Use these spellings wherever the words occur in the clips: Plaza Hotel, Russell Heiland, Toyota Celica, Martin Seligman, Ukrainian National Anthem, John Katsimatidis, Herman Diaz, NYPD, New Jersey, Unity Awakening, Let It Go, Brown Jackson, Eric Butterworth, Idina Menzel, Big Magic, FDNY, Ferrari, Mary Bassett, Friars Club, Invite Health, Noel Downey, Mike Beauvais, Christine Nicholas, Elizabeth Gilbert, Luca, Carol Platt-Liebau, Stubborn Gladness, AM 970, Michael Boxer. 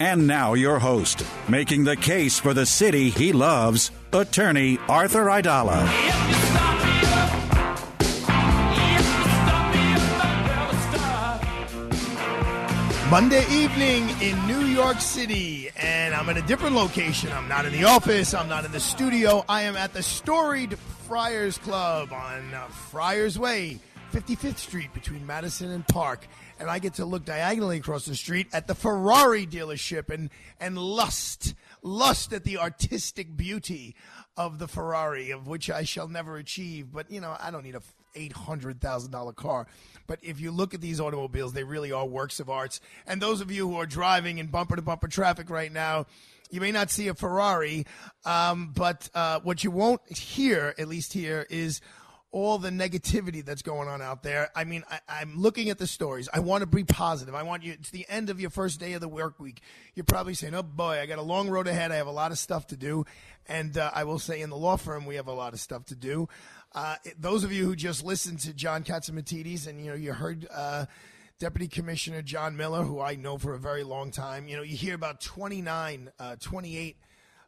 And now your host, making the case for the city he loves, attorney Arthur Aidala. Monday evening in New York City, and I'm in a different location. I'm not in the office. I'm not in the studio. I am at the storied Friars Club on Friars Way, 55th Street between Madison and Park. And I get to look diagonally across the street at the Ferrari dealership and lust at the artistic beauty of the Ferrari, of which I shall never achieve. But, you know, I don't need a $800,000 car. But if you look at these automobiles, they really are works of arts. And those of you who are driving in bumper-to-bumper traffic right now, you may not see a Ferrari, but what you won't hear, at least here, is all the negativity that's going on out there. I mean, I'm looking at the stories. I want to be positive. I want you, it's the end of your first day of the work week. You're probably saying, oh boy, I got a long road ahead. I have a lot of stuff to do. And I will say in the law firm, we have a lot of stuff to do. Those of you who just listened to John Katsimatidis and, you know, you heard Deputy Commissioner John Miller, who I know for a very long time, you know, you hear about 28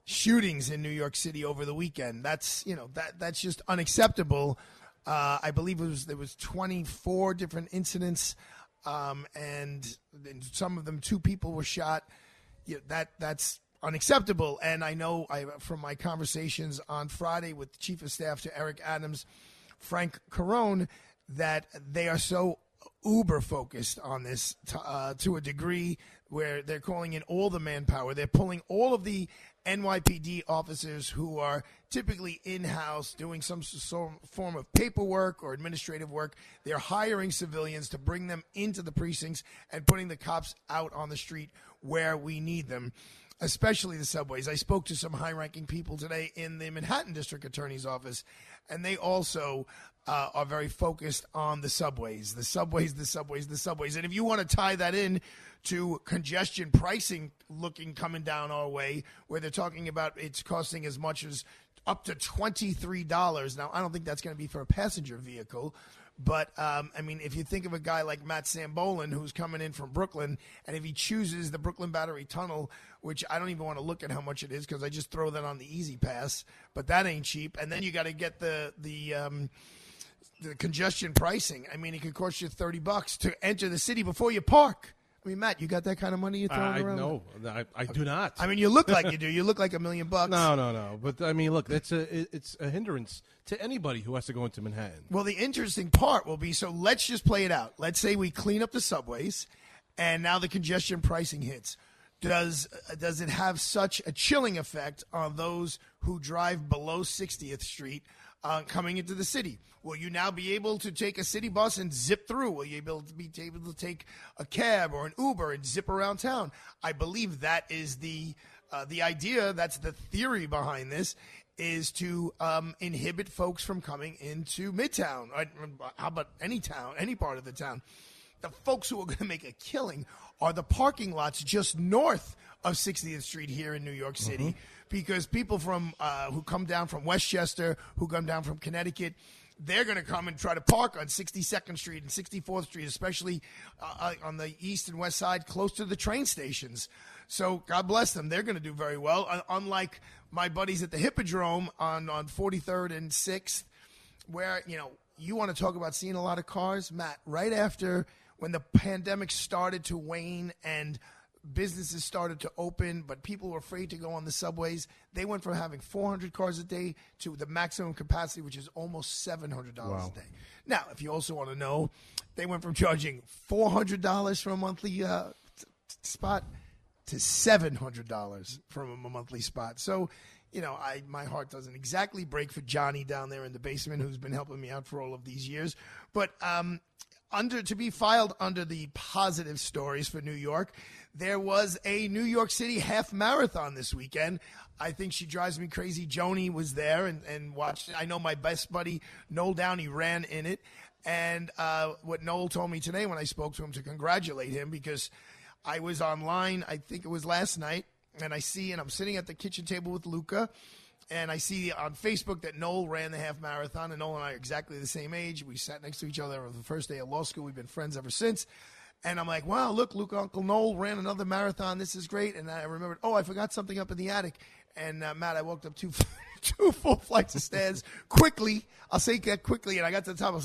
shootings in New York City over the weekend. That's, you know, that's just unacceptable. I believe there was 24 different incidents, and some of them, 2 people were shot. Yeah, that's unacceptable. And I know from my conversations on Friday with the Chief of Staff to Eric Adams, Frank Carone, that they are so uber focused on this to a degree where they're calling in all the manpower. They're pulling all of the NYPD officers who are typically in-house doing some form of paperwork or administrative work. They're hiring civilians to bring them into the precincts and putting the cops out on the street where we need them, especially the subways. I spoke to some high-ranking people today in the Manhattan District Attorney's Office, and they also are very focused on the subways, the subways, the subways, the subways. And if you want to tie that in to congestion pricing coming down our way, where they're talking about it's costing as much as up to $23. Now, I don't think that's going to be for a passenger vehicle, but, I mean, if you think of a guy like Matt Sambolin, who's coming in from Brooklyn, and if he chooses the Brooklyn Battery Tunnel, which I don't even want to look at how much it is because I just throw that on the E-ZPass, but that ain't cheap. And then you got to get the congestion pricing. I mean, it could cost you $30 to enter the city before you park. I mean, Matt, you got that kind of money you're throwing around? No, I do not. I mean, you look like you do. You look like $1 million. No. But, I mean, look, it's a hindrance to anybody who has to go into Manhattan. Well, the interesting part will be, so let's just play it out. Let's say we clean up the subways, and now the congestion pricing hits. Does it have such a chilling effect on those who drive below 60th Street coming into the city? Will you now be able to take a city bus and zip through? Will you be able to take a cab or an Uber and zip around town? I believe that is the idea. That's the theory behind this, is to inhibit folks from coming into Midtown. How about any town, any part of the town? The folks who are going to make a killing are the parking lots just north of 60th Street here in New York City, because people from who come down from Westchester, who come down from Connecticut, they're going to come and try to park on 62nd Street and 64th Street, especially on the east and west side, close to the train stations. So God bless them. They're going to do very well, unlike my buddies at the Hippodrome on 43rd and 6th, where, you know, you want to talk about seeing a lot of cars, Matt, right after when the pandemic started to wane and businesses started to open, but people were afraid to go on the subways. They went from having 400 cars a day to the maximum capacity, which is almost $700 a day. Now, if you also want to know, they went from charging $400 for a monthly spot to $700 from a monthly spot. So, you know, my heart doesn't exactly break for Johnny down there in the basement, who's been helping me out for all of these years. But to be filed under the positive stories for New York. There was a New York City half marathon this weekend. I think she drives me crazy. Joni was there and watched it. I know my best buddy, Noel Downey, ran in it. And what Noel told me today when I spoke to him to congratulate him, because I was online, I think it was last night, and I'm sitting at the kitchen table with Luca, and I see on Facebook that Noel ran the half marathon, and Noel and I are exactly the same age. We sat next to each other on the first day of law school. We've been friends ever since. And I'm like, wow, look, Luca, Uncle Noel ran another marathon. This is great. And I remembered, oh, I forgot something up in the attic. And, Matt, I walked up two full flights of stairs quickly. I'll say that quickly. And I got to the top. I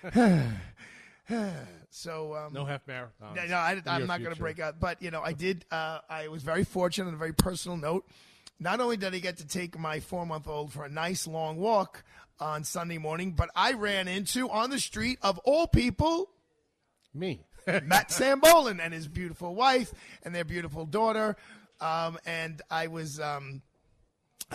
was like, so. No half marathon. No, I'm not going to break out. But, you know, I did. I was very fortunate on a very personal note. Not only did I get to take my 4-month-old for a nice long walk on Sunday morning, but I ran into, on the street, of all people, me, Matt Sambolin and his beautiful wife and their beautiful daughter. And I was, I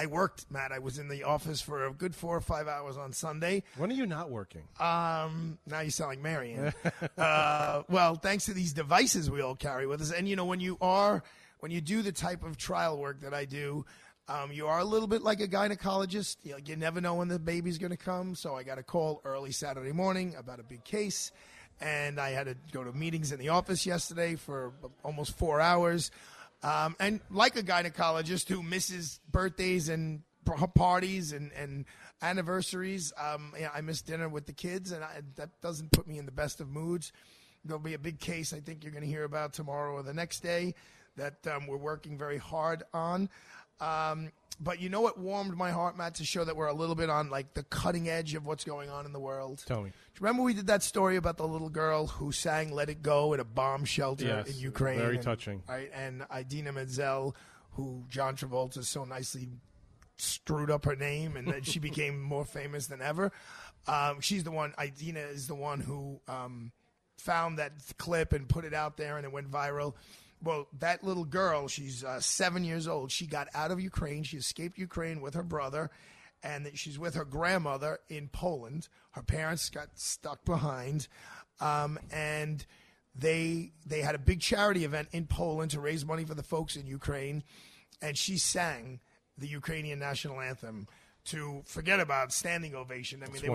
worked, Matt. I was in the office for a good 4 or 5 hours on Sunday. When are you not working? Now you sound like Marianne. Well, thanks to these devices we all carry with us. And, you know, when you do the type of trial work that I do, you are a little bit like a gynecologist. You never know when the baby's going to come. So I got a call early Saturday morning about a big case. And I had to go to meetings in the office yesterday for almost 4 hours. And like a gynecologist who misses birthdays and parties and anniversaries, I missed dinner with the kids, and that doesn't put me in the best of moods. There'll be a big case I think you're going to hear about tomorrow or the next day that we're working very hard on. But you know what warmed my heart, Matt, to show that we're a little bit on, like, the cutting edge of what's going on in the world? Tell me. Do you remember we did that story about the little girl who sang Let It Go at a bomb shelter in Ukraine? Very touching. Right, and Idina Menzel, who John Travolta so nicely screwed up her name, and then she became more famous than ever. Idina is the one who found that clip and put it out there, and it went viral. Well, that little girl, she's 7 years old. She got out of Ukraine. She escaped Ukraine with her brother, and she's with her grandmother in Poland. Her parents got stuck behind, and they had a big charity event in Poland to raise money for the folks in Ukraine, and she sang the Ukrainian National Anthem to forget about standing ovation. I mean, they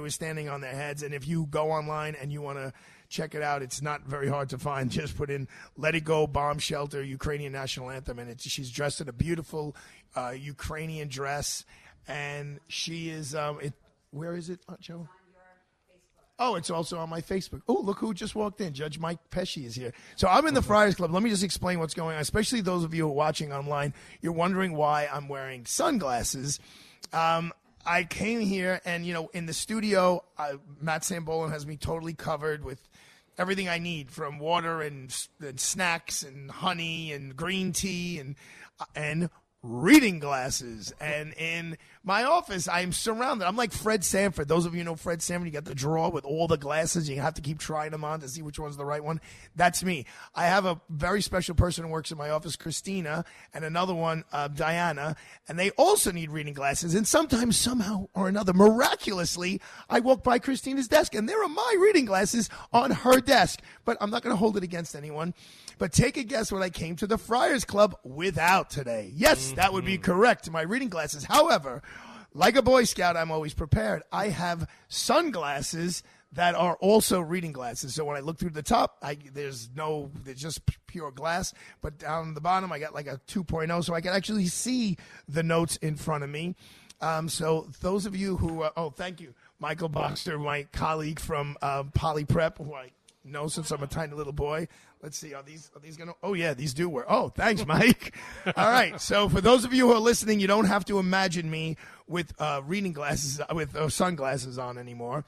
were standing on their heads, and if you go online and you want to check it out, it's not very hard to find. Just put in Let It Go Bomb Shelter Ukrainian National Anthem, and she's dressed in a beautiful Ukrainian dress, and she is where is it, Joe? Oh, it's also on my Facebook. Oh, look who just walked in. Judge Mike Pesci is here. So I'm in the Friars Club. Let me just explain what's going on, especially those of you who are watching online. You're wondering why I'm wearing sunglasses. I came here, and, you know, in the studio, Matt Sambolin has me totally covered with everything I need, from water and snacks and honey and green tea and reading glasses, and in my office I'm surrounded. I'm like Fred Sanford. Those of you know Fred Sanford, you got the drawer with all the glasses. You have to keep trying them on to see which one's the right one. That's me. I have a very special person who works in my office, Christina, and another one, Diana, and they also need reading glasses. And sometimes, somehow or another, miraculously, I walk by Christina's desk and there are my reading glasses on her desk. But I'm not going to hold it against anyone. But take a guess what I came to the Friars Club without today. Yes, that would be correct, my reading glasses. However, like a Boy Scout, I'm always prepared. I have sunglasses that are also reading glasses. So when I look through the top, there's just pure glass. But down the bottom, I got like a 2.0, so I can actually see the notes in front of me. So those of you who, thank you, Michael Boxer, my colleague from Poly Prep, who I know since I'm a tiny little boy. Let's see, are these going to? Oh, yeah, these do work. Oh, thanks, Mike. All right, so for those of you who are listening, you don't have to imagine me with sunglasses on anymore.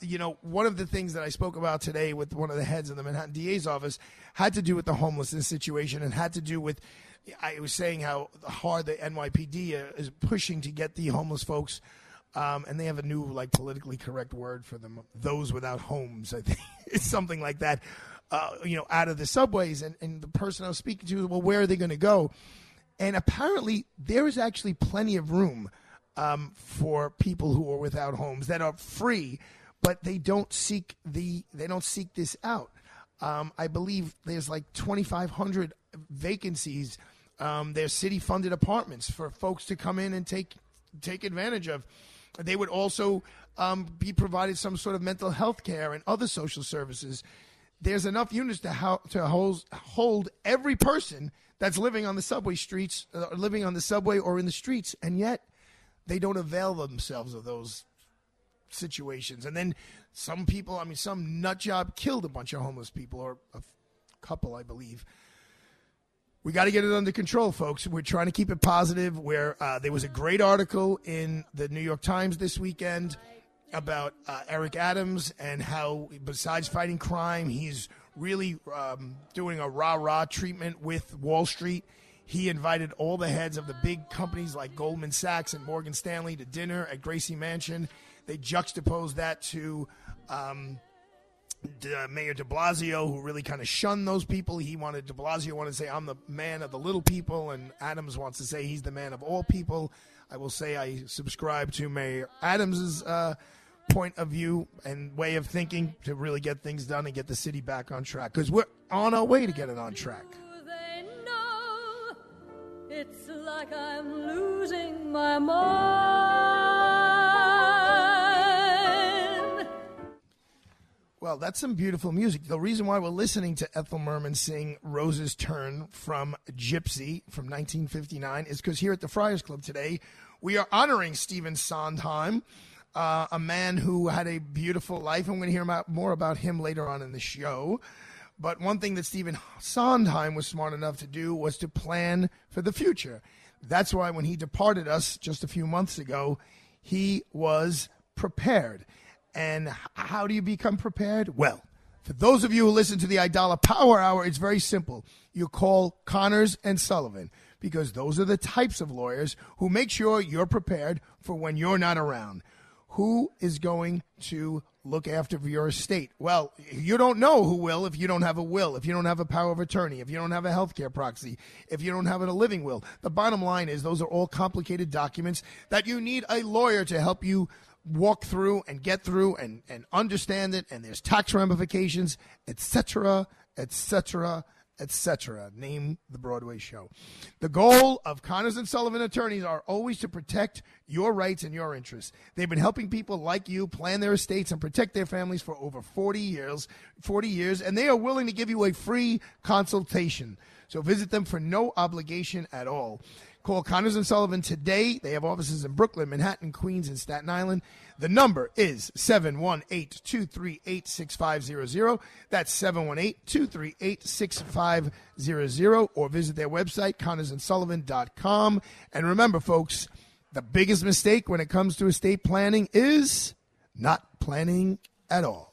You know, one of the things that I spoke about today with one of the heads of the Manhattan DA's office had to do with the homelessness situation and had to do with, I was saying how hard the NYPD is pushing to get the homeless folks, and they have a new, like, politically correct word for them, those without homes, I think. It's something like that. You know, out of the subways, and the person I was speaking to, well, where are they going to go? And apparently there is actually plenty of room for people who are without homes that are free, but they don't seek this out. I believe there's like 2,500 vacancies. They're city-funded apartments for folks to come in and take advantage of. They would also be provided some sort of mental health care and other social services. There's enough units to hold every person that's living on the subway streets, living on the subway or in the streets, and yet they don't avail themselves of those situations. And then some people, some nut job killed a bunch of homeless people, or a couple, I believe. We got to get it under control, folks. We're trying to keep it positive. There was a great article in the New York Times this weekend about Eric Adams and how, besides fighting crime, he's really doing a rah-rah treatment with Wall Street. He invited all the heads of the big companies like Goldman Sachs and Morgan Stanley to dinner at Gracie Mansion. They juxtaposed that to Mayor de Blasio, who really kind of shunned those people. De Blasio wanted to say, I'm the man of the little people, and Adams wants to say he's the man of all people. I will say I subscribe to Mayor Adams's point of view and way of thinking to really get things done and get the city back on track, because we're on our way to get it on track. Do they know it's like I'm losing my mind? Well, that's some beautiful music. The reason why we're listening to Ethel Merman sing Rose's Turn from Gypsy from 1959 is because here at the Friars Club today, we are honoring Stephen Sondheim, a man who had a beautiful life. I'm going to hear more about him later on in the show. But one thing that Stephen Sondheim was smart enough to do was to plan for the future. That's why when he departed us just a few months ago, he was prepared. And how do you become prepared? Well, for those of you who listen to the Aidala Power Hour, it's very simple. You call Connors and Sullivan, because those are the types of lawyers who make sure you're prepared for when you're not around. Who is going to look after your estate? Well, you don't know who will if you don't have a will, if you don't have a power of attorney, if you don't have a healthcare proxy, if you don't have a living will. The bottom line is those are all complicated documents that you need a lawyer to help you walk through and get through and understand it, and there's tax ramifications, etc., etc., etc. Name the Broadway show. The goal of Connors and Sullivan attorneys are always to protect your rights and your interests. They've been helping people like you plan their estates and protect their families for over 40 years, and they are willing to give you a free consultation. So visit them for no obligation at all. Call Connors and Sullivan today. They have offices in Brooklyn, Manhattan, Queens, and Staten Island. The number is 718-238-6500. That's 718-238-6500. Or visit their website, connorsandsullivan.com. And remember, folks, the biggest mistake when it comes to estate planning is not planning at all.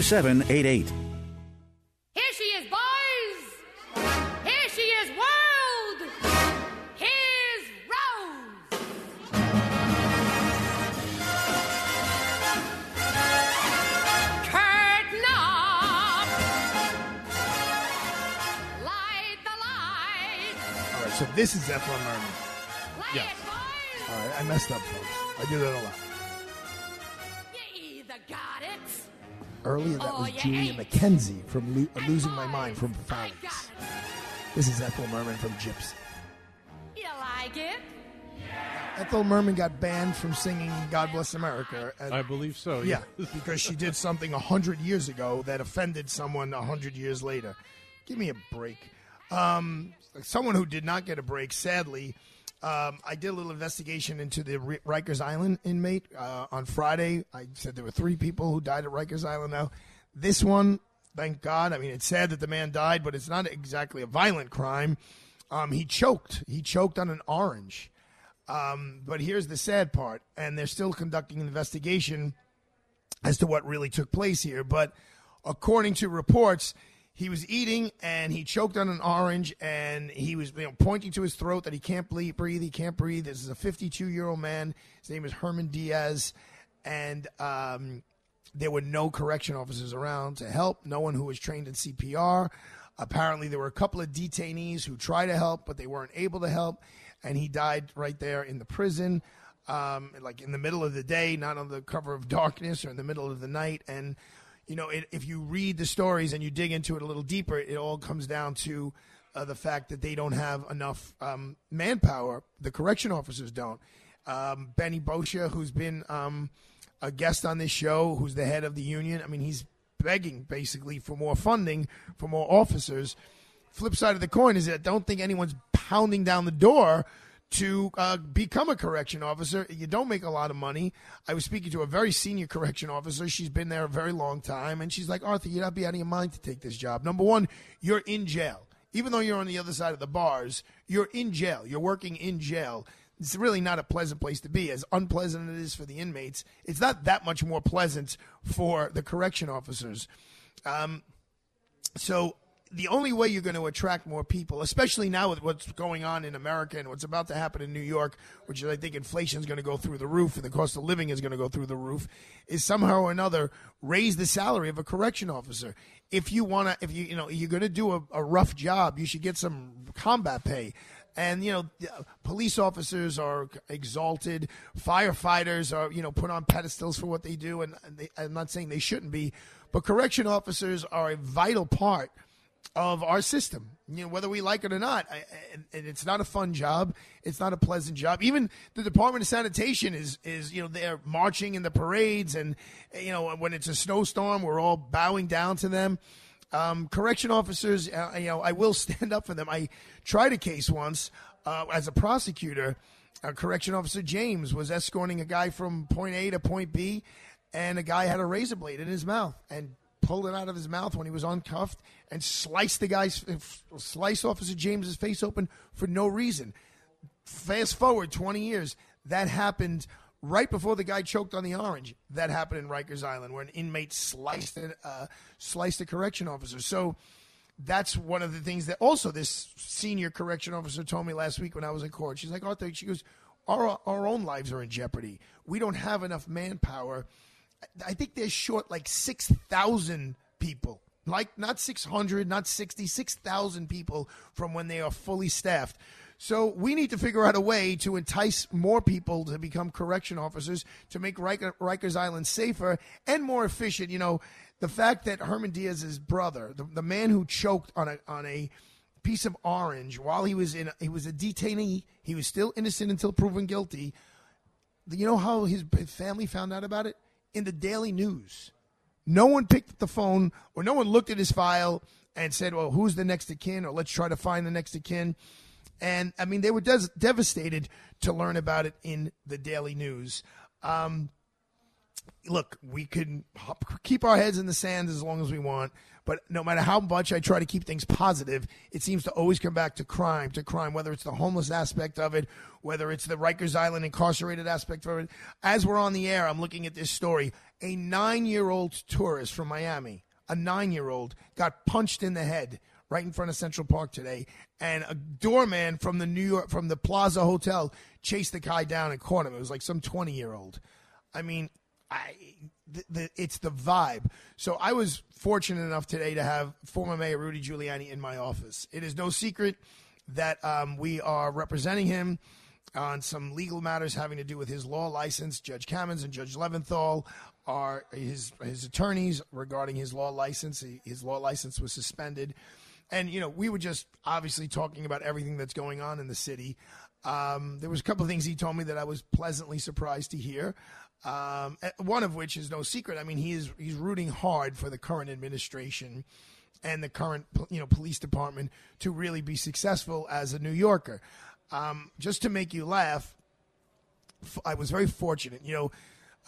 788. Here she is, boys! Here she is, world! Here's Rose! Curtain up! Light the light! All right, so this is Ethel Merman. Yes. All right, I messed up, folks. I do that a lot. You either got it. Earlier, that was Julia McKenzie from Losing My Mind from Ferrari. This is Ethel Merman from Gypsy. You like it? Yeah. Ethel Merman got banned from singing God Bless America. I believe so, yeah. Yeah, because she did something 100 years ago that offended someone 100 years later. Give me a break. Someone who did not get a break, sadly, I did a little investigation into the Rikers Island inmate on Friday. I said there were 3 people who died at Rikers Island now. This one, thank God. I mean, it's sad that the man died, but it's not exactly a violent crime. He choked on an orange. But here's the sad part, and they're still conducting an investigation as to what really took place here. But according to reports, he was eating and he choked on an orange, and he was pointing to his throat that he can't breathe. He can't breathe. This is a 52-year-old man. His name is Herman Diaz. And there were no correction officers around to help. No one who was trained in CPR. Apparently, there were a couple of detainees who tried to help, but they weren't able to help. And he died right there in the prison, like in the middle of the day, not on the cover of darkness or in the middle of the night. And, you know, if you read the stories and you dig into it a little deeper, it all comes down to the fact that they don't have enough manpower. The correction officers don't. Benny Boscia, who's been a guest on this show, who's the head of the union, I mean, he's begging basically for more funding, for more officers. Flip side of the coin is that I don't think anyone's pounding down the door to become a correction officer. You don't make a lot of money. I was speaking to a very senior correction officer. She's been there a very long time, and she's like, Arthur, you'd not be out of your mind to take this job. Number one, you're in jail. Even though you're on the other side of the bars, you're in jail. You're working in jail. It's really not a pleasant place to be. As unpleasant as it is for the inmates, it's not that much more pleasant for the correction officers. So the only way you're going to attract more people, especially now with what's going on in America and what's about to happen in New York, which is, I think, inflation is going to go through the roof and the cost of living is going to go through the roof, is somehow or another raise the salary of a correction officer. If you want to, you're going to do a rough job, you should get some combat pay. And, police officers are exalted. Firefighters are, put on pedestals for what they do. And I'm not saying they shouldn't be, but correction officers are a vital part of our system, whether we like it or not. And it's not a fun job. It's not a pleasant job. Even the Department of Sanitation is they're marching in the parades, and when it's a snowstorm, we're all bowing down to them. Correction officers, I will stand up for them. I tried a case once as a prosecutor. Correction Officer James was escorting a guy from point A to point B, and a guy had a razor blade in his mouth and pulled it out of his mouth when he was uncuffed and sliced Officer James's face open for no reason. Fast forward 20 years, that happened right before the guy choked on the orange. That happened in Rikers Island, where an inmate sliced a correction officer. So that's one of the things that also this senior correction officer told me last week when I was in court. She's like, Arthur, she goes, our own lives are in jeopardy. We don't have enough manpower. I think they're short like 6,000 people, like not 600, not 60, 6,000 people from when they are fully staffed. So we need to figure out a way to entice more people to become correction officers, to make Rikers Island safer and more efficient. The fact that Herman Diaz's brother, the man who choked on a piece of orange while he was a detainee, he was still innocent until proven guilty. You know how his family found out about it? In the Daily News. No one picked up the phone, or no one looked at his file and said, well, who's the next of kin, or let's try to find the next of kin. And, I mean, they were devastated to learn about it in the Daily News. Look, we can keep our heads in the sand as long as we want, but no matter how much I try to keep things positive, it seems to always come back to crime, whether it's the homeless aspect of it, whether it's the Rikers Island incarcerated aspect of it. As we're on the air, I'm looking at this story. A 9-year-old tourist from Miami, got punched in the head right in front of Central Park today, and a doorman from the Plaza Hotel chased the guy down and caught him. It was like some 20-year-old. I mean, it's the vibe. So I was fortunate enough today to have former Mayor Rudy Giuliani in my office. It is no secret that we are representing him on some legal matters having to do with his law license. Judge Kamens and Judge Leventhal are his attorneys regarding his law license. His law license was suspended. And, we were just obviously talking about everything that's going on in the city. There was a couple of things he told me that I was pleasantly surprised to hear. One of which is no secret. I mean, he's rooting hard for the current administration and the current police department to really be successful as a New Yorker. Just to make you laugh, I was very fortunate.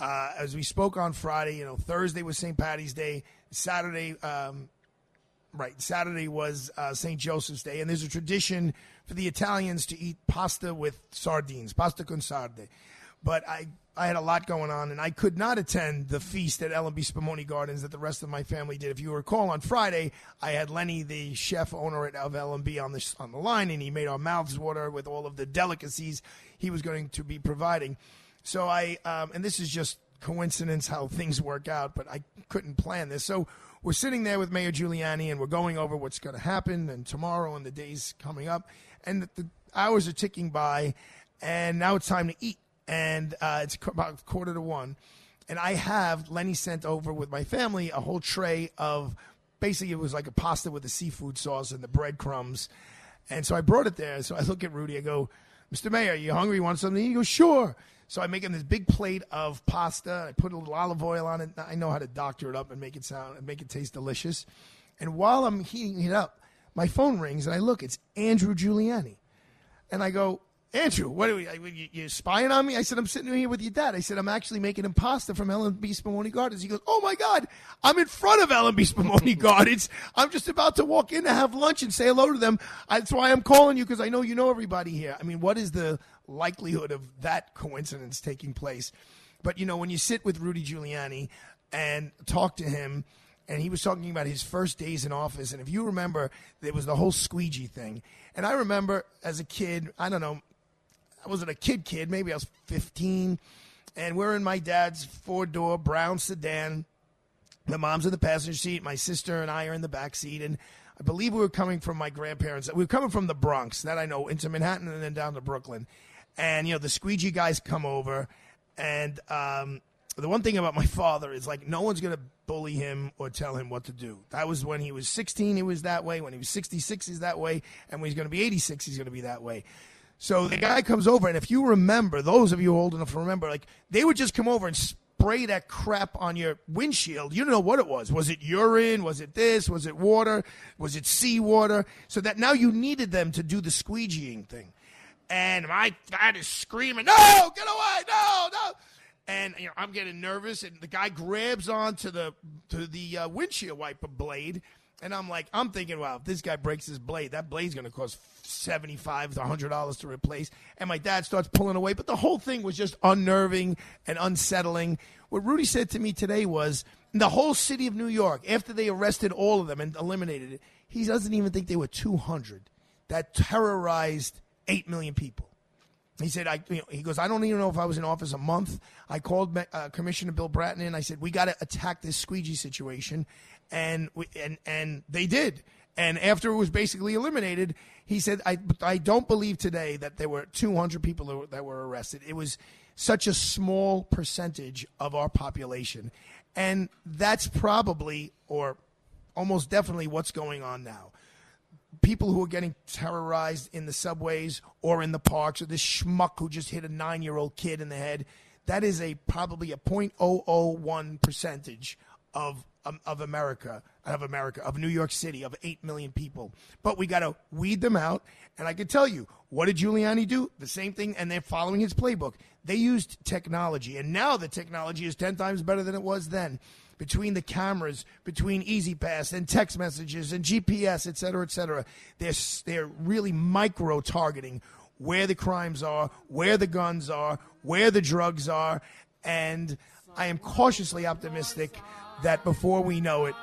As we spoke on Friday, Thursday was St. Patty's Day, Saturday was St. Joseph's Day, and there's a tradition for the Italians to eat pasta with sardines, pasta con sarde. but I had a lot going on, and I could not attend the feast at L&B Spumoni Gardens that the rest of my family did. If you recall, on Friday, I had Lenny, the chef owner of L&B, on the line, and he made our mouths water with all of the delicacies he was going to be providing. So I, and this is just coincidence how things work out, but I couldn't plan this. So we're sitting there with Mayor Giuliani, and we're going over what's going to happen, and tomorrow and the days coming up, and the hours are ticking by, and now it's time to eat. And it's about 1:45, and I have Lenny sent over with my family a whole tray of, basically it was like a pasta with the seafood sauce and the breadcrumbs, and so I brought it there. So I look at Rudy, I go, Mr. Mayor, you hungry, you want something? He goes, sure. So I make him this big plate of pasta, I put a little olive oil on it, I know how to doctor it up and make it taste delicious, and while I'm heating it up, my phone rings, and I look, it's Andrew Giuliani, and I go, Andrew, what are you spying on me? I said, I'm sitting here with your dad. I said, I'm actually making impasta from L&B Spumoni Gardens. He goes, oh, my God, I'm in front of L&B Spumoni Gardens. I'm just about to walk in to have lunch and say hello to them. That's why I'm calling you, because I know you know everybody here. I mean, what is the likelihood of that coincidence taking place? But, you know, when you sit with Rudy Giuliani and talk to him, and he was talking about his first days in office, and if you remember, there was the whole squeegee thing. And I remember as a kid, I don't know, I wasn't a kid, maybe I was 15, and we're in my dad's four-door brown sedan. My mom's in the passenger seat, my sister and I are in the back seat, and I believe we were coming from my grandparents. We were coming from the Bronx, that I know, into Manhattan and then down to Brooklyn. And, you know, the squeegee guys come over, and the one thing about my father is, like, no one's going to bully him or tell him what to do. That was when he was 16, he was that way. When he was 66, he's that way. And when he's going to be 86, he's going to be that way. So the guy comes over, and if you remember, those of you old enough to remember, like, they would just come over and spray that crap on your windshield. You don't know what it was. Was it urine? Was it this? Was it water? Was it seawater? So that now you needed them to do the squeegeeing thing. And my dad is screaming, no, get away, no. And, you know, I'm getting nervous, and the guy grabs onto the windshield wiper blade. And I'm thinking, wow, if this guy breaks his blade, that blade's going to cost $75 to $100 to replace. And my dad starts pulling away. But the whole thing was just unnerving and unsettling. What Rudy said to me today was the whole city of New York, after they arrested all of them and eliminated it, he doesn't even think they were 200 that terrorized 8 million people. He said, I don't even know if I was in office a month. I called Commissioner Bill Bratton in. I said, we got to attack this squeegee situation. And they did. And after it was basically eliminated, he said, I don't believe today that there were 200 people that were arrested. It was such a small percentage of our population. And that's probably or almost definitely what's going on now. People who are getting terrorized in the subways or in the parks, or this schmuck who just hit a 9-year-old kid in the head, that is probably a 0.001 percentage of America, of New York City, of 8 million people. But we got to weed them out. And I could tell you, what did Giuliani do? The same thing, and they're following his playbook. They used technology, and now the technology is 10 times better than it was then. Between the cameras, between E-ZPass and text messages and GPS, et cetera, they're really micro-targeting where the crimes are, where the guns are, where the drugs are, and I am cautiously optimistic that before we know it,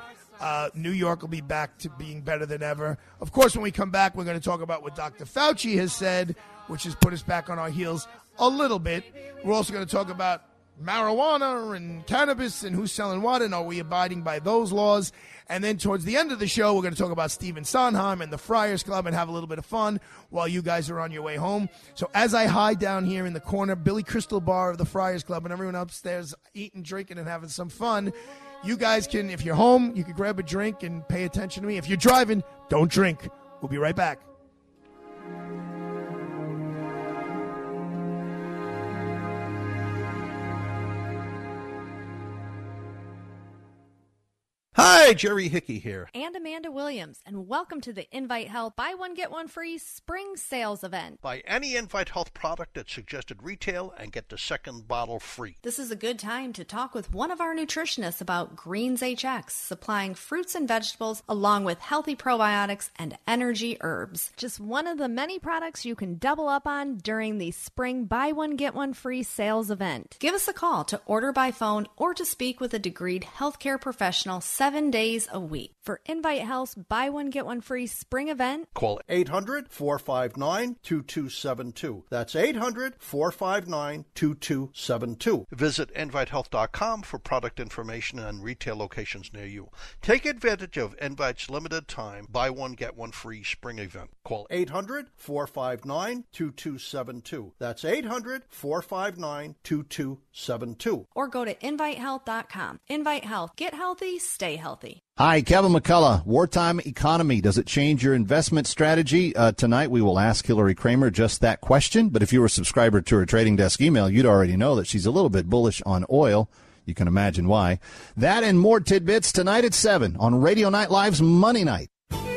New York will be back to being better than ever. Of course, when we come back, we're going to talk about what Dr. Fauci has said, which has put us back on our heels a little bit. We're also going to talk about marijuana and cannabis and who's selling what and are we abiding by those laws. And then towards the end of the show, we're going to talk about Stephen Sondheim and the Friars Club and have a little bit of fun while you guys are on your way home. So as I hide down here in the corner, Billy Crystal Bar of the Friars Club, and everyone upstairs eating, drinking, and having some fun, you guys can, if you're home, you can grab a drink and pay attention to me. If you're driving, don't drink. We'll be right back. Hi, Jerry Hickey here. And Amanda Williams, and welcome to the Invite Health Buy One Get One Free Spring Sales Event. Buy any Invite Health product at suggested retail and get the second bottle free. This is a good time to talk with one of our nutritionists about Greens HX, supplying fruits and vegetables along with healthy probiotics and energy herbs. Just one of the many products you can double up on during the Spring Buy One Get One Free Sales Event. Give us a call to order by phone or to speak with a degreed healthcare professional 7 days a week. For Invite Health's Buy One Get One Free Spring Event, call 800-459-2272. That's 800-459-2272. Visit invitehealth.com for product information and retail locations near you. Take advantage of Invite's limited time Buy One Get One Free Spring Event. Call 800-459-2272. That's 800-459-2272. Or go to invitehealth.com. Invite Health. Get healthy, stay healthy. Hi, Kevin McCullough. Wartime economy. Does it change your investment strategy? Tonight we will ask Hillary Kramer just that question. But if you were a subscriber to her trading desk email, you'd already know that she's a little bit bullish on oil. You can imagine why. That and more tidbits tonight at 7 on Radio Night Live's Money Night.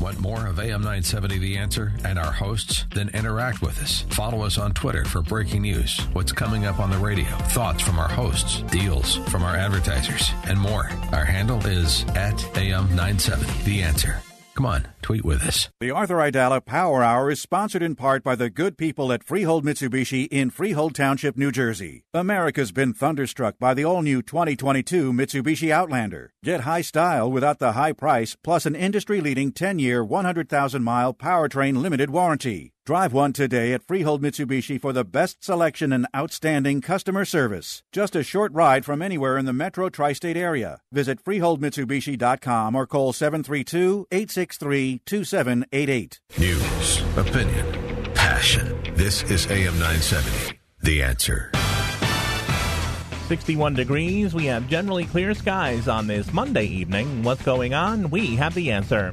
Want more of AM 970 The Answer and our hosts? Then interact with us. Follow us on Twitter for breaking news, what's coming up on the radio, thoughts from our hosts, deals from our advertisers, and more. Our handle is at AM 970 The Answer. Come on, tweet with us. The Arthur Aidala Power Hour is sponsored in part by the good people at Freehold Mitsubishi in Freehold Township, New Jersey. America's been thunderstruck by the all-new 2022 Mitsubishi Outlander. Get high style without the high price, plus an industry-leading 10-year, 100,000-mile powertrain limited warranty. Drive one today at Freehold Mitsubishi for the best selection and outstanding customer service. Just a short ride from anywhere in the metro tri-state area. Visit FreeholdMitsubishi.com or call 732-863-2788. News, opinion, passion. This is AM 970, The Answer. 61 degrees. We have generally clear skies on this Monday evening. What's going on? We have the answer.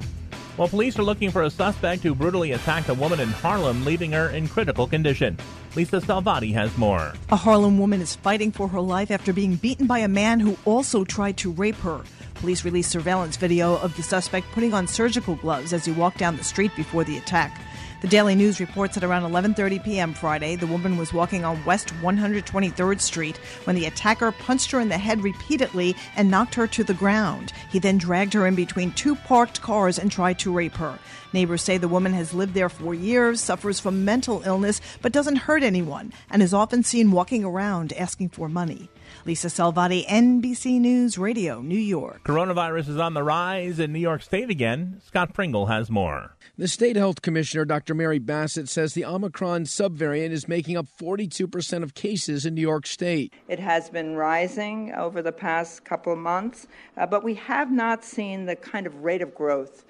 Well, police are looking for a suspect who brutally attacked a woman in Harlem, leaving her in critical condition. Lisa Salvati has more. A Harlem woman is fighting for her life after being beaten by a man who also tried to rape her. Police released surveillance video of the suspect putting on surgical gloves as he walked down the street before the attack. The Daily News reports that around 11:30 p.m. Friday, the woman was walking on West 123rd Street when the attacker punched her in the head repeatedly and knocked her to the ground. He then dragged her in between two parked cars and tried to rape her. Neighbors say the woman has lived there for years, suffers from mental illness, but doesn't hurt anyone, and is often seen walking around asking for money. Lisa Salvati, NBC News Radio, New York. Coronavirus is on the rise in New York State again. Scott Pringle has more. The State Health Commissioner, Dr. Mary Bassett, says the Omicron subvariant is making up 42% of cases in New York State. It has been rising over the past couple of months, but we have not seen the kind of rate of growth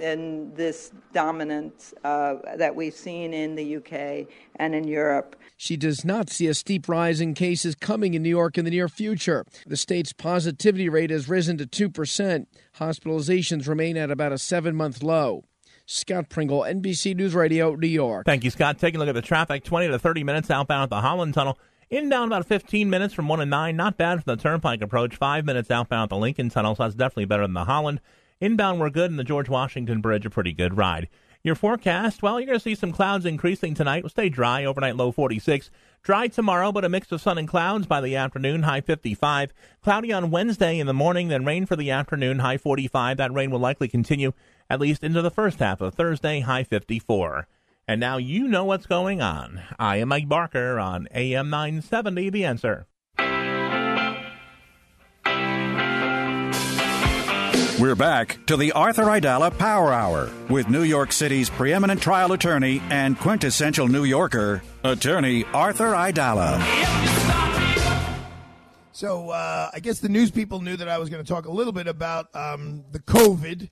in this dominance that we've seen in the UK and in Europe. She does not see a steep rise in cases coming in New York in the near future. The state's positivity rate has risen to 2%. Hospitalizations remain at about a 7-month low. Scott Pringle, NBC News Radio, New York. Thank you, Scott. Taking a look at the traffic, 20 to 30 minutes outbound at the Holland Tunnel. Inbound about 15 minutes from 1 and 9. Not bad for the Turnpike approach. 5 minutes outbound at the Lincoln Tunnel, so that's definitely better than the Holland. Inbound, we're good, and the George Washington Bridge, a pretty good ride. Your forecast, well, you're going to see some clouds increasing tonight. We'll stay dry, overnight low 46. Dry tomorrow, but a mix of sun and clouds by the afternoon, high 55. Cloudy on Wednesday in the morning, then rain for the afternoon, high 45. That rain will likely continue at least into the first half of Thursday, high 54. And now you know what's going on. I am Mike Barker on AM 970, The Answer. We're back to the Arthur Aidala Power Hour with New York City's preeminent trial attorney and quintessential New Yorker, attorney Arthur Aidala. So I guess the news people knew that I was going to talk a little bit about the COVID,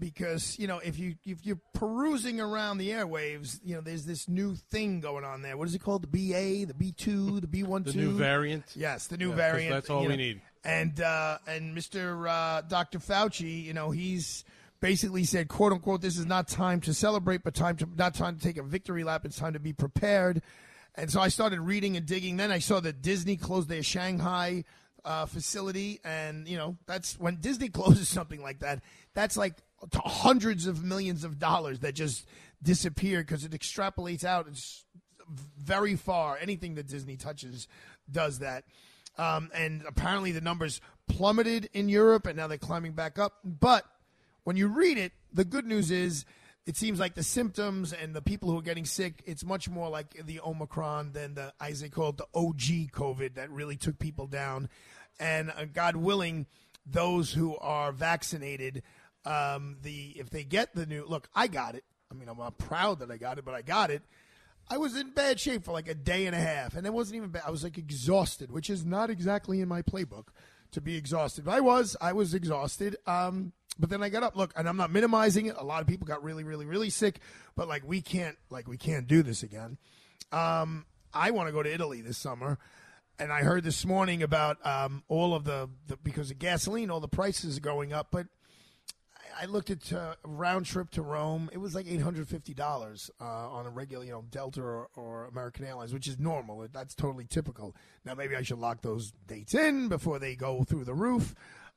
because, you know, if you're perusing around the airwaves, you know, there's this new thing going on there. What is it called? The BA, the B2, the B12? The new variant. Yes, the new variant. That's all we need. And Mr. Dr. Fauci, you know, he's basically said, quote unquote, this is not time to celebrate, but not time to take a victory lap. It's time to be prepared. And so I started reading and digging. Then I saw that Disney closed their Shanghai facility. And, you know, that's when Disney closes something like that, that's like hundreds of millions of dollars that just disappear because it extrapolates out. It's very far. Anything that Disney touches does that. And apparently the numbers plummeted in Europe, and now they're climbing back up. But when you read it, the good news is it seems like the symptoms and the people who are getting sick, it's much more like the Omicron than the, as they call it, the OG COVID that really took people down. And God willing, those who are vaccinated, if they get the new, look, I got it. I mean, I'm proud that I got it, but I got it. I was in bad shape for like a day and a half, and it wasn't even bad. I was like exhausted, which is not exactly in my playbook to be exhausted. But I was exhausted. But then I got up. Look, and I'm not minimizing it. A lot of people got really, really, really sick. But like we can't do this again. I want to go to Italy this summer, and I heard this morning about all of the because of gasoline, all the prices are going up. But I looked at a round trip to Rome. It was like $850 on a regular, you know, Delta or American Airlines, which is normal. That's totally typical. Now maybe I should lock those dates in before they go through the roof.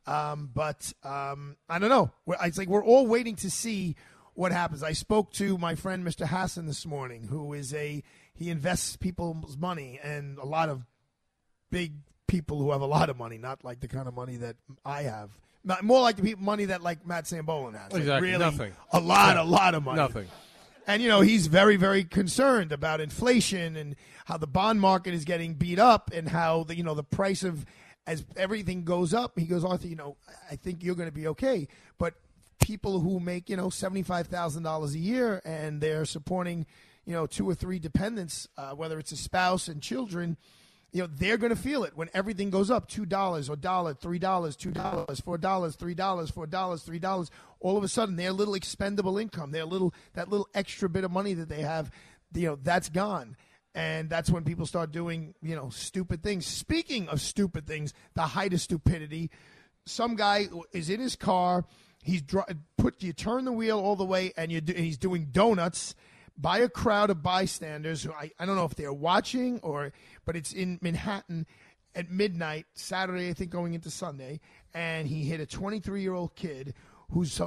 I don't know. It's like we're all waiting to see what happens. I spoke to my friend Mr. Hassan this morning, who is he invests people's money, and a lot of big people who have a lot of money, not like the kind of money that I have, more like the money that like Matt Sambolin has. Exactly. Like really nothing. A lot of money. Nothing. And, you know, he's very, very concerned about inflation and how the bond market is getting beat up and how, the, you know, the price of as everything goes up, he goes, Arthur, you know, I think you're going to be okay. But people who make, you know, $75,000 a year and they're supporting, you know, 2 or 3 dependents, whether it's a spouse and children, you know, they're going to feel it when everything goes up, $2 or $1, $3, $2, $4, $3, $4, $3. All of a sudden, their little expendable income, that little extra bit of money that they have, you know, that's gone. And that's when people start doing, you know, stupid things. Speaking of stupid things, the height of stupidity, some guy is in his car. You turn the wheel all the way, and he's doing donuts by a crowd of bystanders who I don't know if they're watching but it's in Manhattan at midnight Saturday, I think, going into Sunday, and he hit a 23-year-old kid who's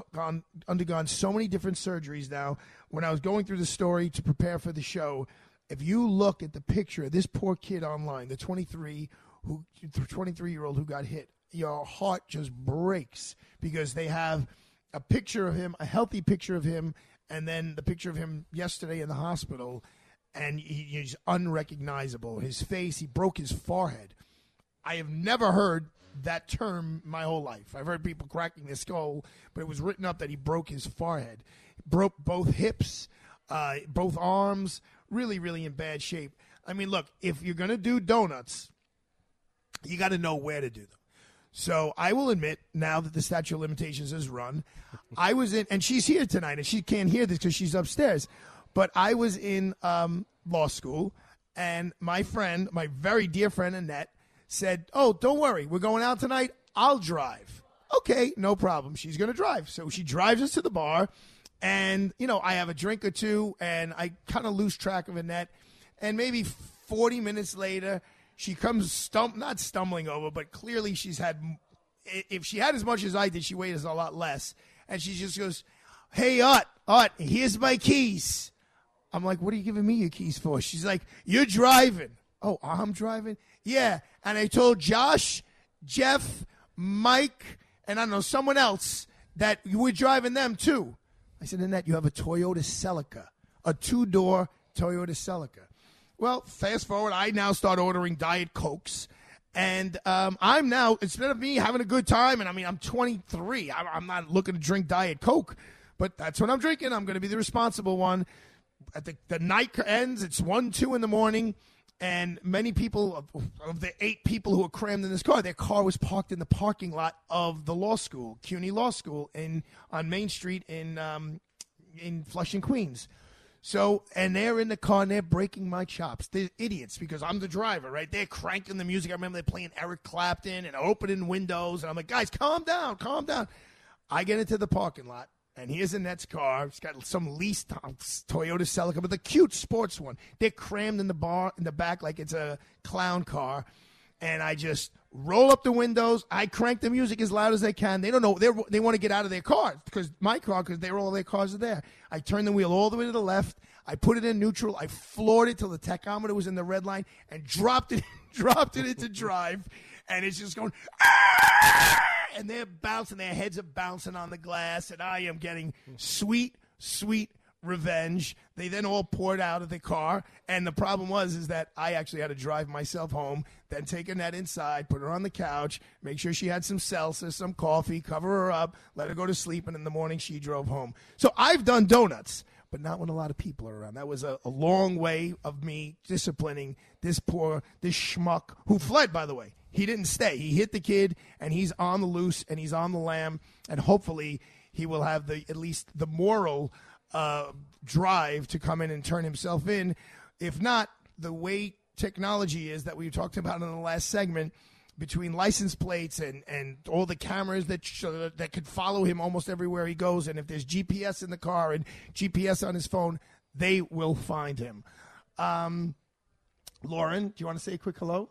undergone so many different surgeries now. When I was going through the story to prepare for the show, if you look at the picture of this poor kid online, the 23-year-old who got hit, your heart just breaks because they have a picture of him, a healthy picture of him, and then the picture of him yesterday in the hospital, and he's unrecognizable. His face, he broke his forehead. I have never heard that term my whole life. I've heard people cracking their skull, but it was written up that he broke his forehead. Broke both hips, both arms. Really, really in bad shape. I mean, look, if you're going to do donuts, you got to know where to do them. So I will admit, now that the statute of limitations is run, I was in, and she's here tonight, and she can't hear this because she's upstairs, but I was in law school, and my friend, my very dear friend Annette, said, oh, don't worry, we're going out tonight, I'll drive. Okay, no problem, she's going to drive. So she drives us to the bar. And, you know, I have a drink or two, and I kind of lose track of Annette. And maybe 40 minutes later, she comes, not stumbling over, but clearly she's had, if she had as much as I did, she weighed a lot less. And she just goes, hey, Art, here's my keys. I'm like, what are you giving me your keys for? She's like, you're driving. Oh, I'm driving? Yeah. And I told Josh, Jeff, Mike, and I don't know, someone else that we're driving them too. I said, Annette, you have a Toyota Celica, a 2-door Toyota Celica. Well, fast forward, I now start ordering Diet Cokes, and I'm now, instead of me having a good time, and I mean, I'm 23. I'm not looking to drink Diet Coke, but that's what I'm drinking. I'm going to be the responsible one. At the night ends, it's 1, 2 in the morning, And many people, of the 8 people who were crammed in this car, their car was parked in the parking lot of the law school, CUNY Law School, on Main Street in Flushing, Queens. So, and they're in the car, and they're breaking my chops. They're idiots, because I'm the driver, right? They're cranking the music. I remember they're playing Eric Clapton and opening windows, and I'm like, guys, calm down, calm down. I get into the parking lot, and here's a Nets car. It's got some leased Toyota Celica, but the cute sports one. They're crammed in the bar in the back like it's a clown car, and I just roll up the windows. I crank the music as loud as they can. They don't know. They want to get out of their car, because my car, because all their cars are there. I turn the wheel all the way to the left. I put it in neutral. I floored it till the tachometer was in the red line and dropped it, dropped it into drive, and it's just going, ah! And they're bouncing. Their heads are bouncing on the glass, and I am getting sweet, sweet revenge. They then all poured out of the car, and the problem was is that I actually had to drive myself home, then take Annette inside, put her on the couch, make sure she had some seltzer, some coffee, cover her up, let her go to sleep, and in the morning she drove home. So I've done donuts, but not when a lot of people are around. That was a long way of me disciplining this schmuck who fled, by the way. He didn't stay. He hit the kid, and he's on the loose, and he's on the lam, and hopefully he will have at least the moral drive to come in and turn himself in. If not, the way technology is that we talked about in the last segment, between license plates and all the cameras that could follow him almost everywhere he goes, and if there's GPS in the car and GPS on his phone, they will find him. Lauren, do you want to say a quick hello?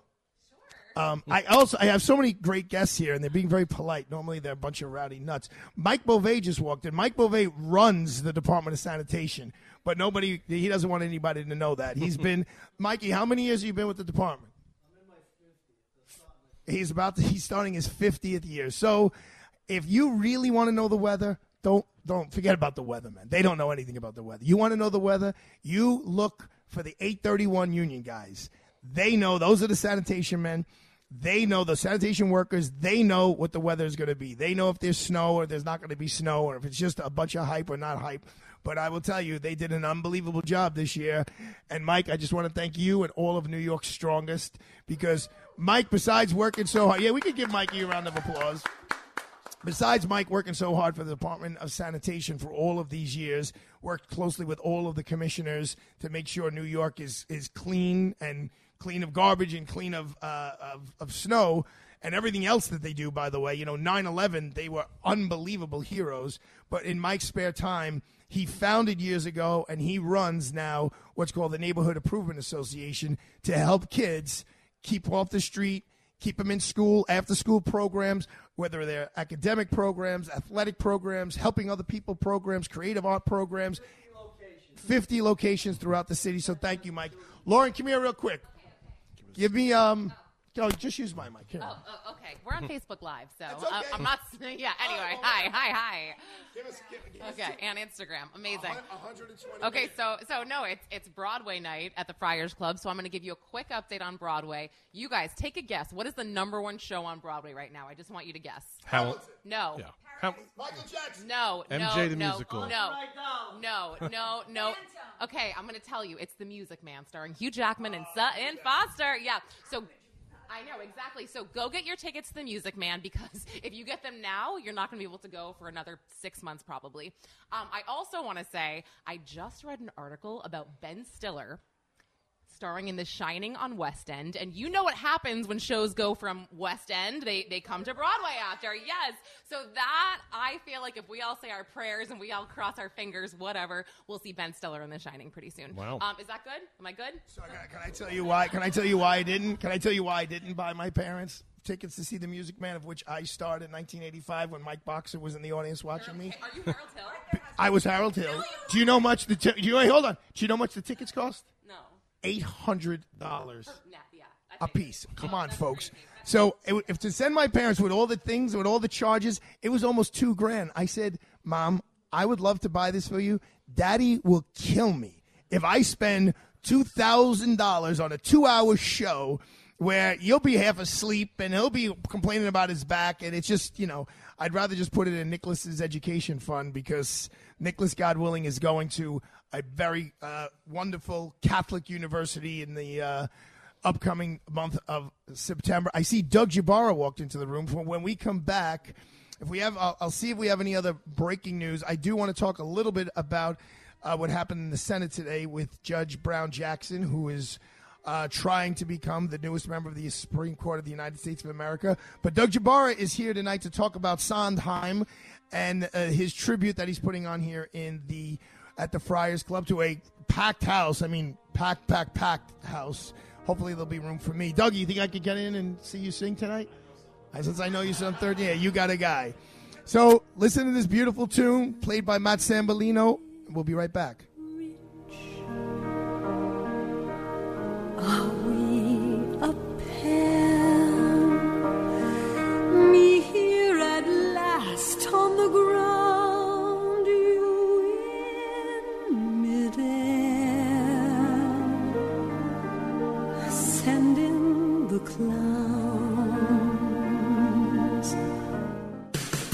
I have so many great guests here, and they're being very polite. Normally, they're a bunch of rowdy nuts. Mike Beauvais just walked in. Mike Beauvais runs the Department of Sanitation, but he doesn't want anybody to know that. He's been, Mikey, how many years have you been with the department? I'm in my 50th. He's starting his 50th year. So if you really want to know the weather, don't forget about the weather, man. They don't know anything about the weather. You want to know the weather? You look for the 831 union guys. They know. Those are the sanitation men. They know the sanitation workers. They know what the weather is going to be. They know if there's snow or there's not going to be snow, or if it's just a bunch of hype or not hype. But I will tell you, they did an unbelievable job this year. And, Mike, I just want to thank you and all of New York's strongest, because Mike, besides working so hard – yeah, we could give Mikey a round of applause. Besides Mike working so hard for the Department of Sanitation for all of these years, worked closely with all of the commissioners to make sure New York is clean and – clean of garbage and clean of snow and everything else that they do, by the way. You know, 9/11, they were unbelievable heroes. But in Mike's spare time, he founded years ago, and he runs now what's called the Neighborhood Improvement Association to help kids keep off the street, keep them in school, after-school programs, whether they're academic programs, athletic programs, helping other people programs, creative art programs, 50 locations throughout the city. So thank you, Mike. Lauren, come here real quick. Give me, just use my mic. Here. Oh, okay. We're on Facebook Live, so okay. I'm not, yeah, anyway. Oh, hi. Give us okay, and Instagram. Amazing. 120. Okay, so no, it's Broadway night at the Friars Club, so I'm going to give you a quick update on Broadway. You guys, take a guess. What is the number one show on Broadway right now? I just want you to guess. Hamilton. No. Yeah. Michael Jackson. No. MJ the Musical. No. Okay, I'm going to tell you. It's The Music Man starring Hugh Jackman and Sutton Foster. Yeah. So I know, exactly. So go get your tickets to The Music Man, because if you get them now, you're not going to be able to go for another 6 months probably. I also want to say I just read an article about Ben Stiller starring in The Shining on West End. And you know what happens when shows go from West End. They come to Broadway after. Yes. So that, I feel like if we all say our prayers and we all cross our fingers, whatever, we'll see Ben Stiller in The Shining pretty soon. Wow. Is that good? Am I good? So can I tell you why? Can I tell you why I didn't? Can I tell you why I didn't buy my parents tickets to see The Music Man, of which I starred in 1985 when Mike Boxer was in the audience watching me? Are you Harold Hill? I was Harold Hill. Do you know much the hold on. Do you know much the tickets cost? No. $800 a piece. Come on, folks. So if to send my parents with all the things, with all the charges, it was almost $2,000. I said, Mom, I would love to buy this for you. Daddy will kill me if I spend $2,000 on a 2-hour show where you'll be half asleep and he'll be complaining about his back. And it's just, you know, I'd rather just put it in Nicholas's education fund, because Nicholas, God willing, is going to a very wonderful Catholic university in the upcoming month of September. I see Doug Jabara walked into the room. For when we come back, if we have, I'll see if we have any other breaking news. I do want to talk a little bit about what happened in the Senate today with Judge Brown Jackson, who is trying to become the newest member of the Supreme Court of the United States of America. But Doug Jabara is here tonight to talk about Sondheim and his tribute that he's putting on here in the at the Friars Club to a packed house. I mean, packed house. Hopefully there'll be room for me. Doug, you think I could get in and see you sing tonight? Since I know you on third, yeah, you got a guy. So listen to this beautiful tune played by Matt Sambolino. We'll be right back. Rich. Are we a pair? Me here at last on the ground, you in midair, ascending the clouds.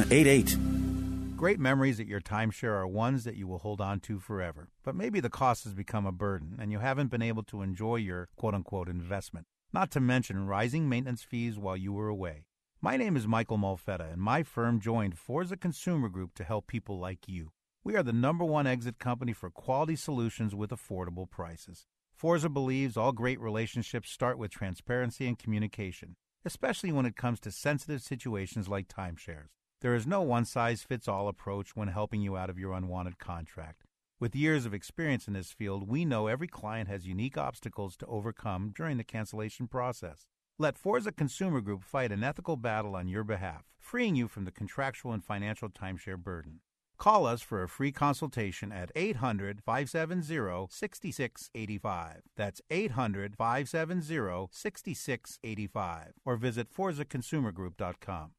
Great memories at your timeshare are ones that you will hold on to forever. But maybe the cost has become a burden and you haven't been able to enjoy your quote-unquote investment, not to mention rising maintenance fees while you were away. My name is Michael Molfetta, and my firm joined Forza Consumer Group to help people like you. We are the #1 exit company for quality solutions with affordable prices. Forza believes all great relationships start with transparency and communication, especially when it comes to sensitive situations like timeshares. There is no one-size-fits-all approach when helping you out of your unwanted contract. With years of experience in this field, we know every client has unique obstacles to overcome during the cancellation process. Let Forza Consumer Group fight an ethical battle on your behalf, freeing you from the contractual and financial timeshare burden. Call us for a free consultation at 800-570-6685. That's 800-570-6685. Or visit ForzaConsumerGroup.com.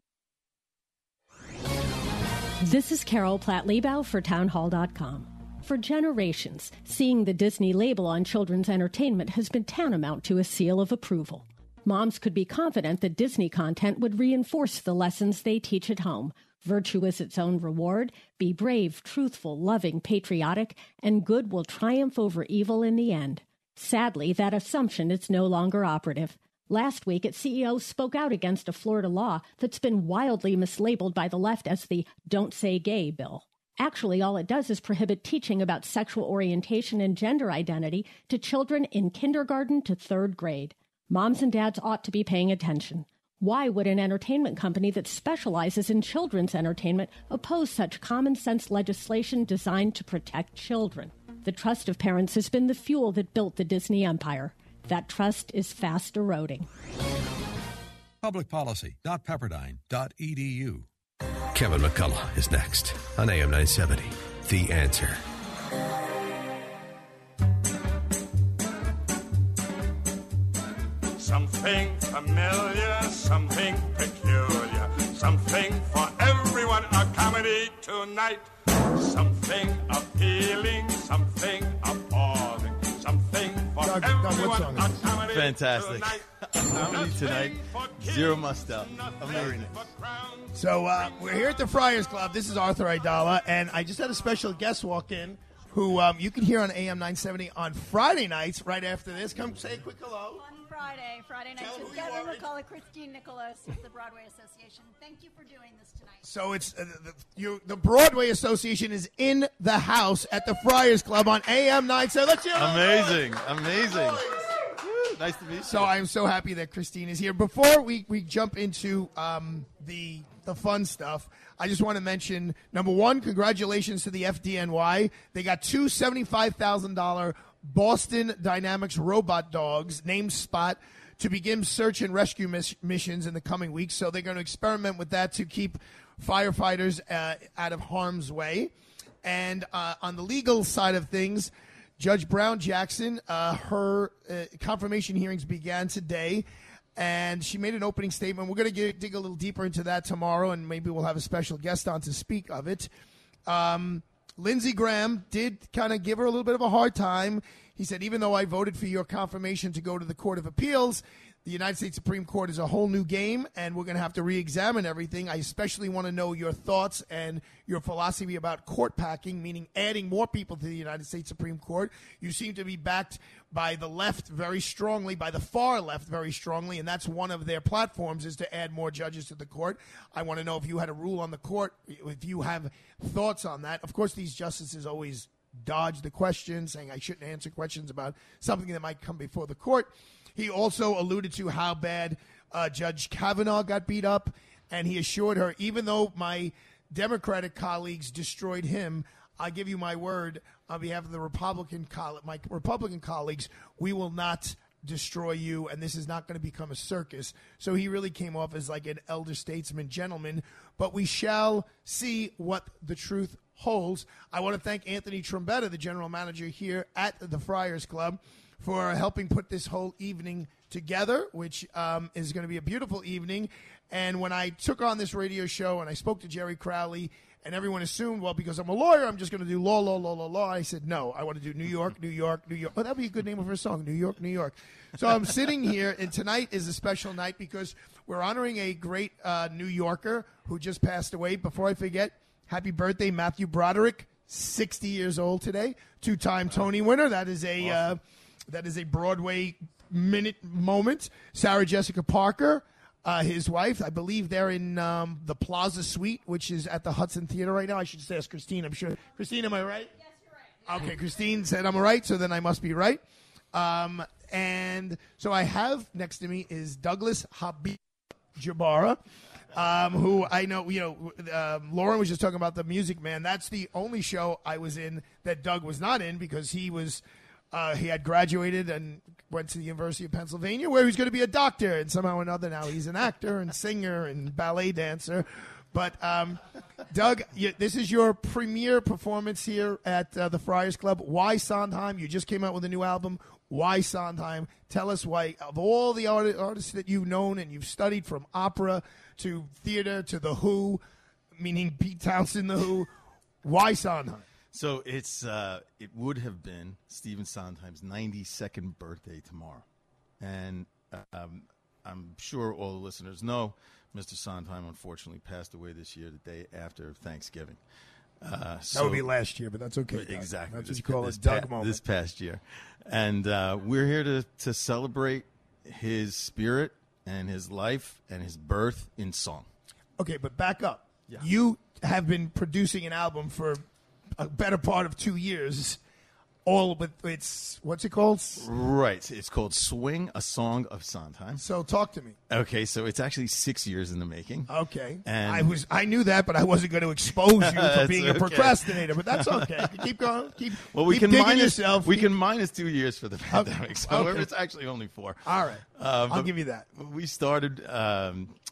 This is Carol Platt-Liebau for townhall.com. For generations, seeing the Disney label on children's entertainment has been tantamount to a seal of approval. Moms could be confident that Disney content would reinforce the lessons they teach at home. Virtue is its own reward. Be brave, truthful, loving, patriotic, and good will triumph over evil in the end. Sadly, that assumption is no longer operative. Last week, its CEO spoke out against a Florida law that's been wildly mislabeled by the left as the Don't Say Gay bill. Actually, all it does is prohibit teaching about sexual orientation and gender identity to children in kindergarten to third grade. Moms and dads ought to be paying attention. Why would an entertainment company that specializes in children's entertainment oppose such common sense legislation designed to protect children? The trust of parents has been the fuel that built the Disney empire. That trust is fast eroding. Publicpolicy.pepperdine.edu. Kevin McCullough is next on AM 970. The Answer. Something familiar, something peculiar, something for everyone. A comedy tonight. Something appealing, something appalling. Something for everyone. Fantastic. Comedy tonight. Zero must up. Amazing. So we're here at the Friars Club. This is Arthur Aidala, and I just had a special guest walk in who you can hear on AM 970 on Friday nights right after this. Come say a quick hello. On Friday nights with Kevin McCullough, Christine Nicholas with the Broadway Association. Thank you for doing this tonight. So it's the Broadway Association is in the house at the Friars Club on AM 970. Let's hear it. Amazing. Nice to meet you. So I'm so happy that Christine is here. Before we jump into the fun stuff, I just want to mention, number one, congratulations to the FDNY. They got two $75,000 Boston Dynamics robot dogs named Spot to begin search and rescue missions in the coming weeks. So they're going to experiment with that to keep firefighters out of harm's way. And on the legal side of things, Judge Brown Jackson, her confirmation hearings began today, and she made an opening statement. We're going to dig a little deeper into that tomorrow, and maybe we'll have a special guest on to speak of it. Lindsey Graham did kind of give her a little bit of a hard time. He said, even though I voted for your confirmation to go to the Court of Appeals, the United States Supreme Court is a whole new game, and we're going to have to reexamine everything. I especially want to know your thoughts and your philosophy about court packing, meaning adding more people to the United States Supreme Court. You seem to be backed by the left very strongly, by the far left very strongly, and that's one of their platforms is to add more judges to the court. I want to know if you had a rule on the court, if you have thoughts on that. Of course, these justices always dodge the question, saying I shouldn't answer questions about something that might come before the court. He also alluded to how bad Judge Kavanaugh got beat up, and he assured her, even though my Democratic colleagues destroyed him, I give you my word on behalf of the my Republican colleagues, we will not destroy you, and this is not going to become a circus. So he really came off as like an elder statesman gentleman, but we shall see what the truth holds. I want to thank Anthony Trombetta, the general manager here at the Friars Club, for helping put this whole evening together, which is going to be a beautiful evening. And when I took on this radio show and I spoke to Jerry Crowley, and everyone assumed, well, because I'm a lawyer, I'm just going to do law, law, law, law, law. I said, no, I want to do New York, New York, New York. Oh, that would be a good name for a song, New York, New York. So I'm sitting here, and tonight is a special night because we're honoring a great New Yorker who just passed away. Before I forget, happy birthday, Matthew Broderick, 60 years old today, two-time Tony winner. That is a... Awesome. That is a Broadway minute moment. Sarah Jessica Parker, his wife, I believe they're in the Plaza Suite, which is at the Hudson Theater right now. I should just ask Christine, I'm sure. Christine, am I right? Yes, you're right. Okay, Christine said I'm right, so then I must be right. And so I have next to me is Douglas Habib Jabara, who I know, Lauren was just talking about The Music Man. That's the only show I was in that Doug was not in because he was... he had graduated and went to the University of Pennsylvania where he was going to be a doctor, and somehow or another now he's an actor and singer and ballet dancer. But, Doug, this is your premiere performance here at the Friars Club. Why Sondheim? You just came out with a new album. Why Sondheim? Tell us why, of all the artists that you've known and you've studied, from opera to theater to The Who, meaning Pete Townsend, The Who, why Sondheim? So it's it would have been Stephen Sondheim's 92nd birthday tomorrow. And I'm sure all the listeners know Mr. Sondheim unfortunately passed away this year, the day after Thanksgiving. That would be last year, but that's okay. Exactly. That's what you call a Doug moment. This past year. And we're here to celebrate his spirit and his life and his birth in song. Okay, but back up. Yeah. You have been producing an album for a better part of 2 years, all with it's what's it called? Right. It's called Swing, A Song of Sondheim. So talk to me. Okay, so it's actually 6 years in the making. Okay. And I knew that, but I wasn't going to expose you for being a procrastinator, but that's okay. Keep going. We can minus 2 years for the pandemic. So however, it's actually only 4. All right. I'll give you that. We started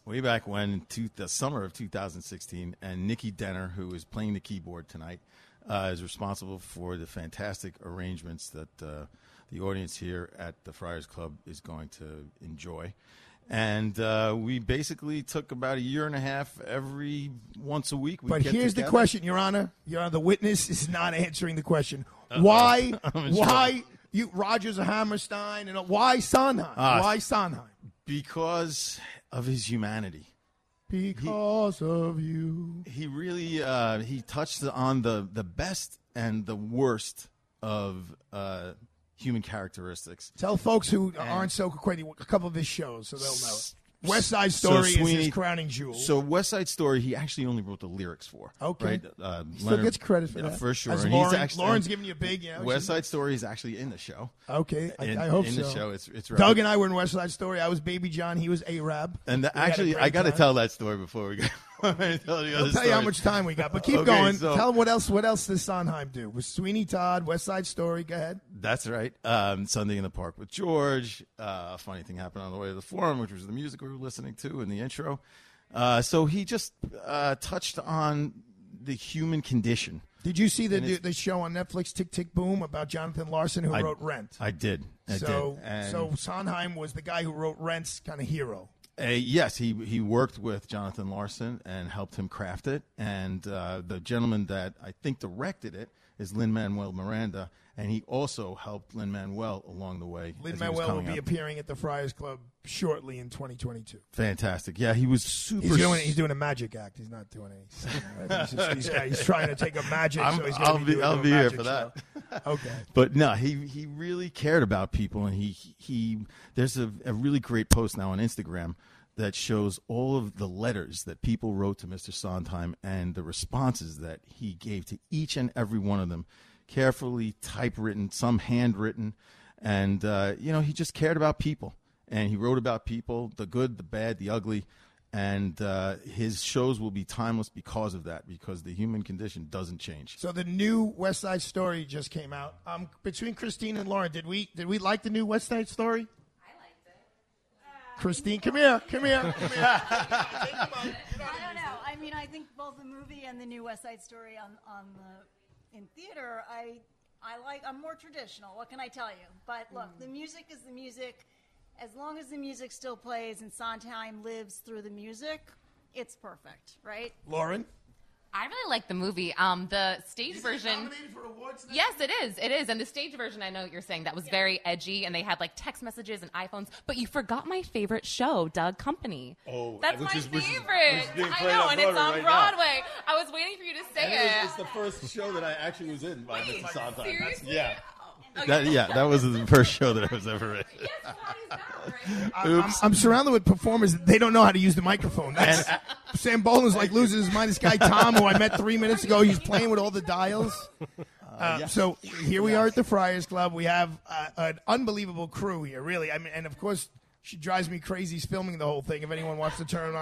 way back when, the summer of 2016, and Nikki Denner, who is playing the keyboard tonight, is responsible for the fantastic arrangements that the audience here at the Friars Club is going to enjoy. And we basically took about a year and a half. Every once a week we the question, Your Honor. Your Honor, the witness is not answering the question. Why you Rogers or Hammerstein, and why Sondheim? Why Sondheim? Because of his humanity. Because of you. He really he touched on the best and the worst of human characteristics. Tell folks who aren't so acquainted with a couple of his shows so they'll know it. West Side Story is his crowning jewel. So West Side Story, he actually only wrote the lyrics for. Okay. Right? He still gets credit for that. For sure. Lauren's giving you a big... West Side Story is actually in the show. Okay. I hope so. In the show. It's Doug and I were in West Side Story. I was Baby John. He was A-Rab. And I got to tell that story before we go. I'll tell you how much time we got, but keep going. So, tell them what else does Sondheim do? With Sweeney Todd, West Side Story, go ahead. That's right. Sunday in the Park with George. A funny thing happened on the way to the Forum, which was the music we were listening to in the intro. So he just touched on the human condition Did you see the show on Netflix, Tick, Tick, Boom, about Jonathan Larson, who wrote Rent? I did. So Sondheim was the guy who wrote Rent's kind of hero. Yes, he worked with Jonathan Larson and helped him craft it. And the gentleman that I think directed it is Lin-Manuel Miranda, and he also helped Lin-Manuel along the way. Lin-Manuel will be appearing at the Friars Club shortly in 2022. Fantastic. Yeah, he was super... He's doing a magic act. He's not doing anything. He's trying to take a magic... I'll be here for that. Okay. But no, he really cared about people, and he there's a really great post now on Instagram that shows all of the letters that people wrote to Mr. Sondheim and the responses that he gave to each and every one of them, carefully typewritten, some handwritten. And, he just cared about people. And he wrote about people, the good, the bad, the ugly. And his shows will be timeless because of that, because the human condition doesn't change. So the new West Side Story just came out. Between Christine and Lauren, did we like the new West Side Story? Christine, come here. I don't know. I mean, I think both the movie and the new West Side Story in theater, I'm more traditional. What can I tell you? But look, the music is the music. As long as the music still plays and Sondheim lives through the music, it's perfect, right? Lauren? I really like the movie. The stage version. Is it nominated for awards? Yes, it is. And the stage version, I know what you're saying, that was very edgy, and they had like text messages and iPhones. But you forgot my favorite show, Doug Company. Oh, that's my favorite. I know, and it's on Broadway. I was waiting for you to say it. It's the first show that I actually was in by Mr. Sondheim. Seriously? Yeah. That was the first show that I was ever in. I'm surrounded with performers. They don't know how to use the microphone. Sambolin's like losing his mind. This guy Tom, who I met 3 minutes ago, he's playing with all the dials. So here we are at the Friars Club. We have an unbelievable crew here, really. I mean, and of course, she drives me crazy. She's filming the whole thing. If anyone wants to turn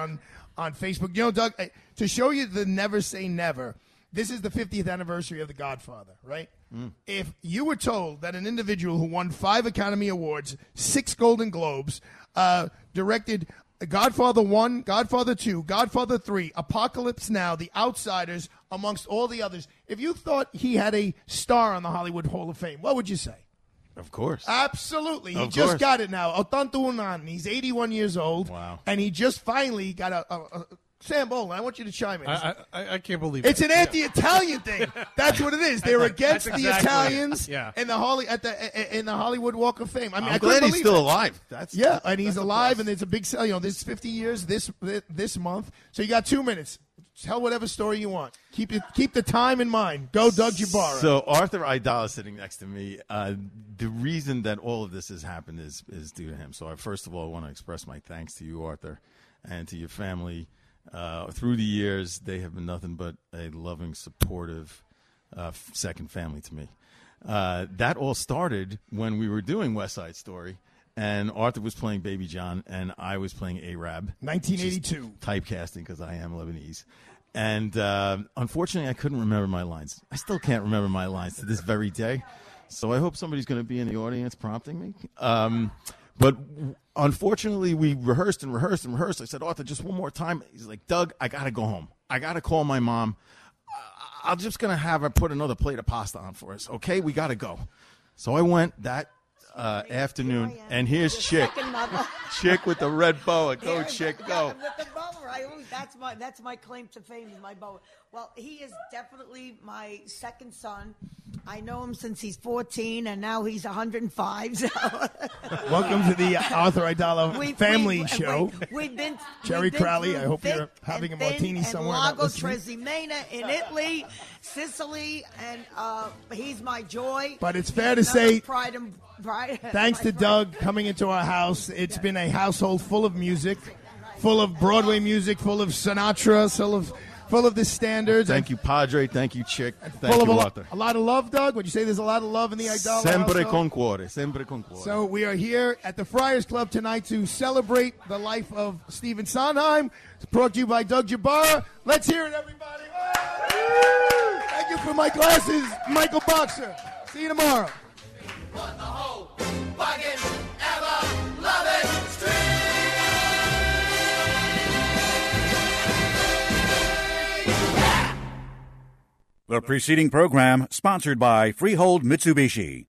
on Facebook, Doug, to show you the never say never. This is the 50th anniversary of The Godfather, right? Mm. If you were told that an individual who won 5 Academy Awards, 6 Golden Globes, directed Godfather 1, Godfather 2, Godfather 3, Apocalypse Now, The Outsiders, amongst all the others, if you thought he had a star on the Hollywood Hall of Fame, what would you say? Of course. Absolutely. He just got it now. Otantu Unan. He's 81 years old. Wow. And he just finally got a Sambolin, I want you to chime in. I can't believe it. It's an anti-Italian thing. That's what it is. They're against the Italians and the Hollywood Walk of Fame. I mean, I'm glad he's still alive. And he's alive, and it's a big, this is 50 years this month. So you got 2 minutes. Tell whatever story you want. Keep the time in mind. Go, Doug Jabara. So Arthur Aidala is sitting next to me. The reason that all of this has happened is due to him. So I first of all want to express my thanks to you, Arthur, and to your family. Through the years, they have been nothing but a loving, supportive second family to me. That all started when we were doing West Side Story, and Arthur was playing Baby John, and I was playing Arab. 1982. Typecasting, because I am Lebanese. And unfortunately, I couldn't remember my lines. I still can't remember my lines to this very day. So I hope somebody's going to be in the audience prompting me. But unfortunately, we rehearsed. I said, Arthur, just one more time. He's like, Doug, I got to go home. I got to call my mom. I'm just going to have her put another plate of pasta on for us. Okay, we got to go. So I went that afternoon, and here's Chick. Chick with the red boa. Go, Chick, go. With the boa. That's my claim to fame is my boa. Well, he is definitely my second son. I know him since he's 14, and now he's 105. So. Welcome to the Arthur Aidala family show. We've been Jerry Crowley. I hope you're having a martini somewhere. Lago Trasimena in Italy, Sicily, and he's my joy. But it's fair to say, thanks to Doug coming into our house, it's been a household full of music, full of Broadway music, full of Sinatra, full of the standards. Thank you, Padre. Thank you, Chick. Thank you, Arthur. A lot of love, Doug. Would you say there's a lot of love in the Aidala Sempre household? Con cuore. Sempre con cuore. So we are here at the Friars Club tonight to celebrate the life of Stephen Sondheim. It's brought to you by Doug Jabara. Let's hear it, everybody. Woo! Thank you for my glasses, Michael Boxer. See you tomorrow. What the whole fucking ever-loving street. The preceding program sponsored by Freehold Mitsubishi.